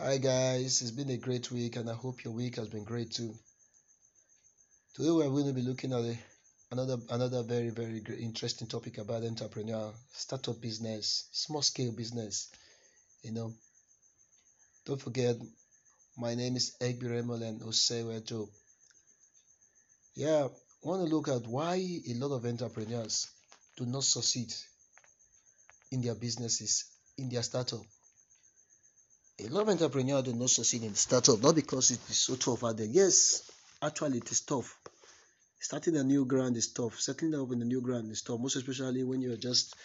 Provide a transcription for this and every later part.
Hi guys, it's been a great week and I hope your week has been great too. Today we're going to be looking at another very interesting topic about entrepreneur, startup business, small scale business. Don't forget, my name is Egby Remmel and Osawetjo. Yeah, I want to look at why a lot of entrepreneurs do not succeed in their businesses, in their startup. A lot of entrepreneurs do not succeed in startup, not because it is so tough out there. Yes, actually it is tough. Starting a new ground is tough. Settling up in a new ground is tough. Most especially when you are just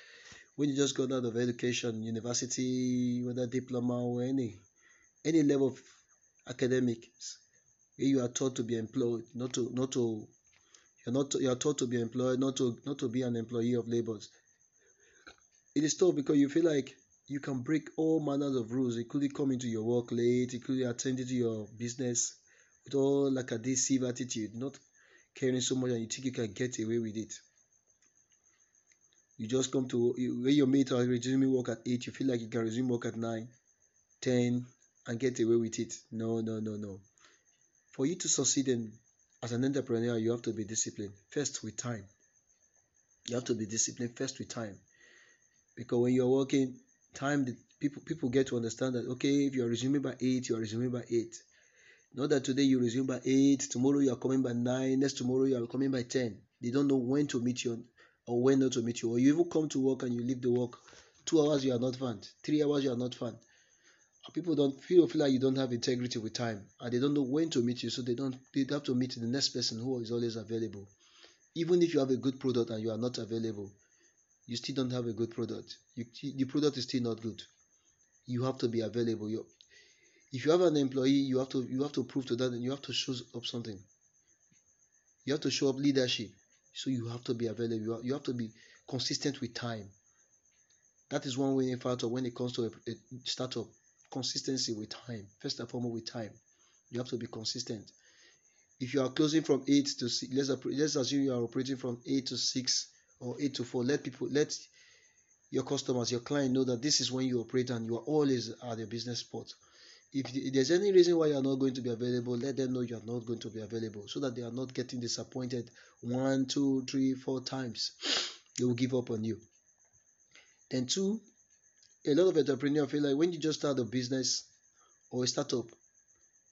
got out of education, university, whether diploma or any level of academics, you are taught to be employed, not to be an employee of labors. It is tough because you feel like you can break all manners of rules, including coming to your work late, including attending to your business with all like a deceive attitude, not caring so much, and you think you can get away with it. You just come to where your mates are resuming work at 8, you feel like you can resume work at 9, 10, and get away with it. No. For you to succeed as an entrepreneur, you have to be disciplined first with time. Because when you're working, time people get to understand that, okay, if you are resuming by 8, you are resuming by 8. Not that today you resume by 8, tomorrow you are coming by 9, next tomorrow you are coming by 10. They don't know when to meet you or when not to meet you. Or you even come to work and you leave the work. 2 hours you are not found. 3 hours you are not found. People don't feel like you don't have integrity with time, and they don't know when to meet you, so they have to meet the next person who is always available. Even if you have a good product and you are not available, you still don't have a good product. The product is still not good. You have to be available. If you have an employee, you have to prove to that, and you have to show up something. You have to show up leadership. So you have to be available. You have to be consistent with time. That is one winning factor when it comes to a startup. Consistency with time. First and foremost, with time, you have to be consistent. If you are closing from 8 to 6, let's assume you are operating from 8 to 6 or 8 to 4. Let your customers, your client, know that this is when you operate and you are always at your business spot. If there's any reason why you are not going to be available, let them know you are not going to be available, so that they are not getting disappointed 1, 2, 3, 4 times. They will give up on you. Then 2. A lot of entrepreneurs feel like when you just start a business or a startup,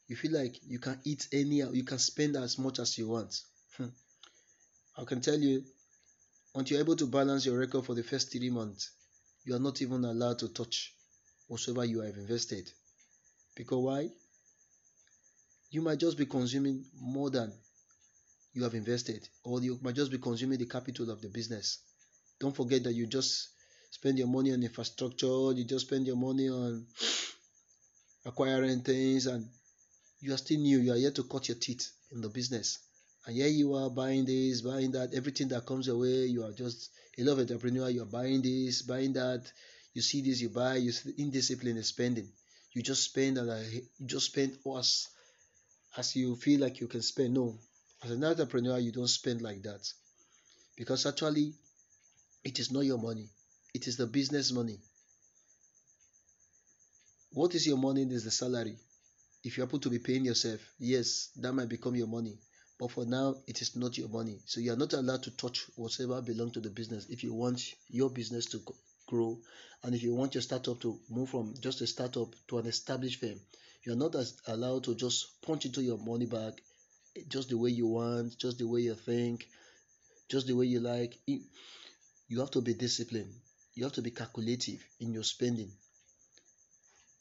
you feel like you can eat anyhow, you can spend as much as you want. I can tell you, until you're able to balance your record for the first 3 months, you are not even allowed to touch whatsoever you have invested. Because why? You might just be consuming more than you have invested, or you might just be consuming the capital of the business. Don't forget that you just spend your money on infrastructure, you just spend your money on acquiring things, and you are still new, you are yet to cut your teeth in the business. And here you are buying this, buying that, everything that comes your way. You are just a love entrepreneur, you are buying this, buying that, you see this, you buy, you see the indiscipline is spending. You just spend as you feel like you can spend. No, as an entrepreneur, you don't spend like that. Because actually, it is not your money. It is the business money. What is your money? It is the salary. If you happen to be paying yourself, yes, that might become your money. But for now, it is not your money. So you are not allowed to touch whatever belongs to the business if you want your business to grow, and if you want your startup to move from just a startup to an established firm. You are not allowed to just punch into your money bag just the way you want, just the way you think, just the way you like. You have to be disciplined. You have to be calculative in your spending.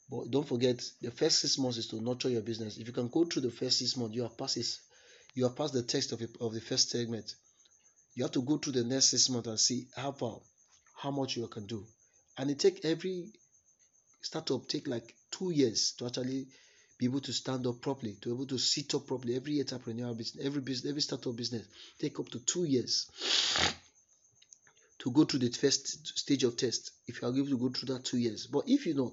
But don't forget, the first 6 months is to nurture your business. If you can go through the first 6 months, you have passed the test of the first segment. You have to go through the next 6 months and see how much you can do. And every startup take like 2 years to actually be able to stand up properly, to be able to sit up properly. Every entrepreneurial business, every startup business take up to 2 years to go through the first stage of test. If you are able to go through that 2 years, but if you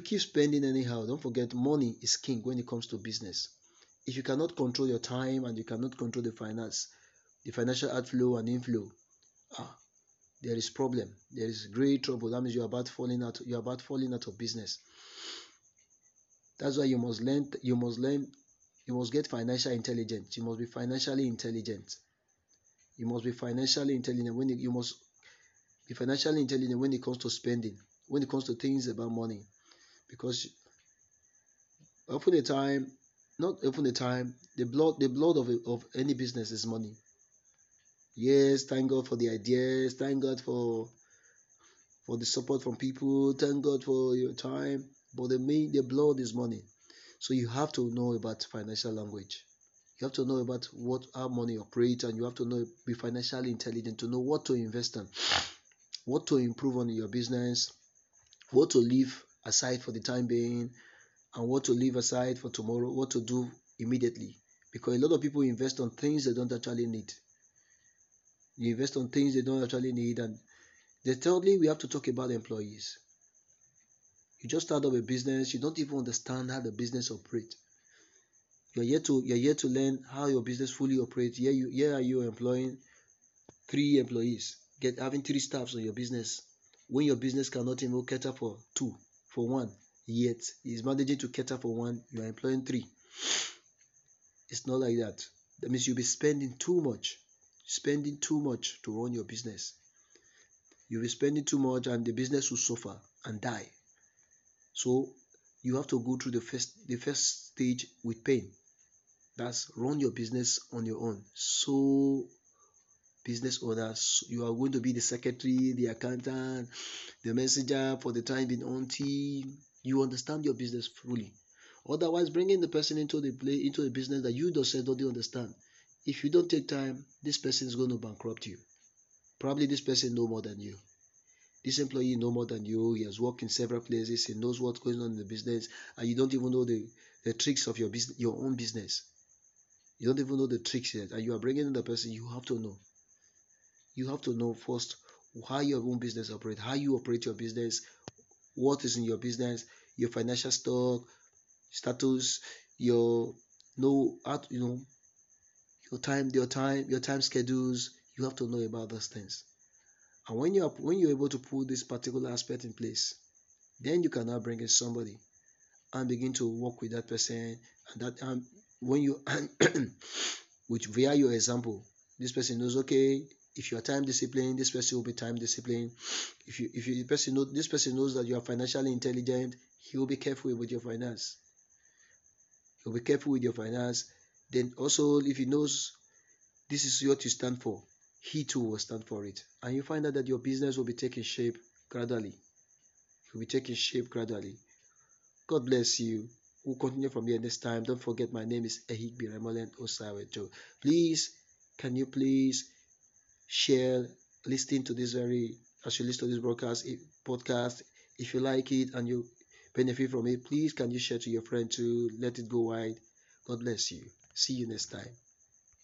keep spending anyhow, don't forget, money is king when it comes to business. If you cannot control your time and you cannot control the financial outflow and inflow, there is problem, there is great trouble. That means you are about falling out of business. That's why you must get financial intelligence. You must be financially intelligent. You must be financially intelligent when you must be financially intelligent when it comes to spending, when it comes to things about money, because not often the time, the blood of any business is money. Yes, thank God for the ideas. Thank God for the support from people. Thank God for your time. But the blood is money. So you have to know about financial language. You have to know about how money operates, and you have to be financially intelligent to know what to invest in, what to improve on in your business, what to leave aside for the time being, and what to leave aside for tomorrow, what to do immediately. Because a lot of people invest on things they don't actually need. You invest on things they don't actually need. And thirdly, we have to talk about employees. You just start up a business, you don't even understand how the business operates. You're yet to learn how your business fully operates. Here are you employing 3 employees, having 3 staffs on your business, when your business cannot even cater for 2, for 1. Yet is managing to cater for 1, you are employing 3. It's not like that. That means you'll be spending too much to run your business. You'll be spending too much, and the business will suffer and die. So you have to go through the first stage with pain. That's run your business on your own. So business owners, you are going to be the secretary, the accountant, the messenger for the time being until you understand your business fully. Otherwise, bringing the person into a business that you yourself don't understand. If you don't take time, this person is going to bankrupt you. Probably this person knows more than you. This employee knows more than you. He has worked in several places. He knows what's going on in the business, and you don't even know the tricks of your business, your own business. You don't even know the tricks yet, and you are bringing in the person. You have to know. You have to know first how your own business operates, how you operate your business, what is in your business, your financial status, your time schedules. You have to know about those things. And when you're able to put this particular aspect in place, then you can now bring in somebody and begin to work with that person. And that via your example, this person knows, okay, if you are time disciplined, this person will be time disciplined. This person knows that you are financially intelligent, he will be careful with your finance. He'll be careful with your finance. Then also, if he knows this is what you stand for, he too will stand for it. And you find out that your business will be taking shape gradually. It will be taking shape gradually. God bless you. We'll continue from here next time. Don't forget, my name is Ehik Biramolent Osawetjo. Can you please share, listen to this podcast. If you like it and you benefit from it, please can you share to your friend to let it go wide. God bless you. See you next time.